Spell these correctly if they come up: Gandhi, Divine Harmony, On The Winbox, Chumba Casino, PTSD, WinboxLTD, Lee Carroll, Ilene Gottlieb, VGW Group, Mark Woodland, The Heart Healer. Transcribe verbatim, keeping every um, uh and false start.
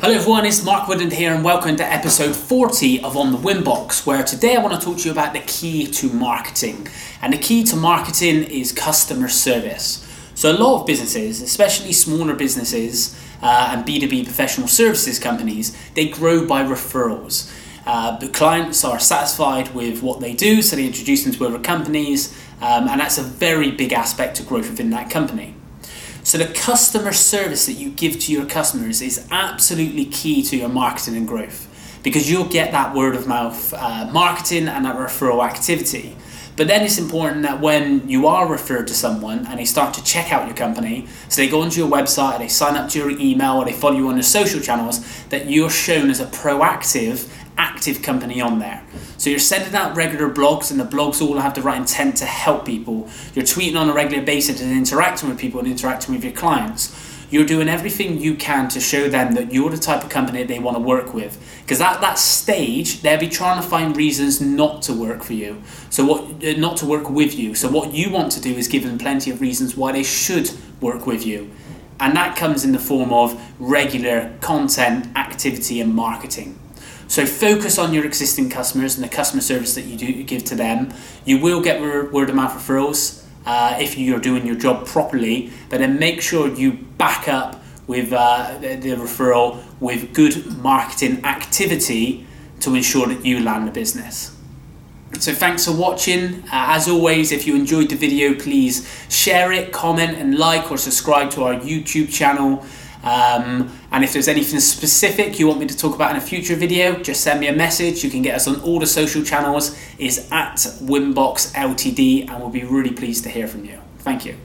Hello everyone, it's Mark Woodland here and welcome to episode forty of On The Winbox, where today I want to talk to you about the key to marketing. And the key to marketing is customer service. So a lot of businesses, especially smaller businesses uh, and B two B professional services companies, they grow by referrals. Uh, the clients are satisfied with what they do, so they introduce them to other companies, um, and that's a very big aspect to growth within that company. So the customer service that you give to your customers is absolutely key to your marketing and growth, because you'll get that word of mouth uh, marketing and that referral activity. But then it's important that when you are referred to someone and they start to check out your company, so they go onto your website, or they sign up to your email, or they follow you on your social channels, that you're shown as a proactive, active company on there. So you're sending out regular blogs, and the blogs all have the right intent to help people. You're tweeting on a regular basis and interacting with people and interacting with your clients. You're doing everything you can to show them that you're the type of company that they want to work with. Because at that stage, they'll be trying to find reasons not to work for you. So what, not to work with you. So what you want to do is give them plenty of reasons why they should work with you. And that comes in the form of regular content, activity, and marketing. So focus on your existing customers and the customer service that you do you give to them. You will get word of mouth referrals uh, if you're doing your job properly, but then make sure you back up with uh, the, the referral with good marketing activity to ensure that you land the business. So thanks for watching. Uh, as always, if you enjoyed the video, please share it, comment and like or subscribe to our YouTube channel. Um, and if there's anything specific you want me to talk about in a future video, just send me a message. You can get us on all the social channels. It's at WinboxLTD, and we'll be really pleased to hear from you. Thank you.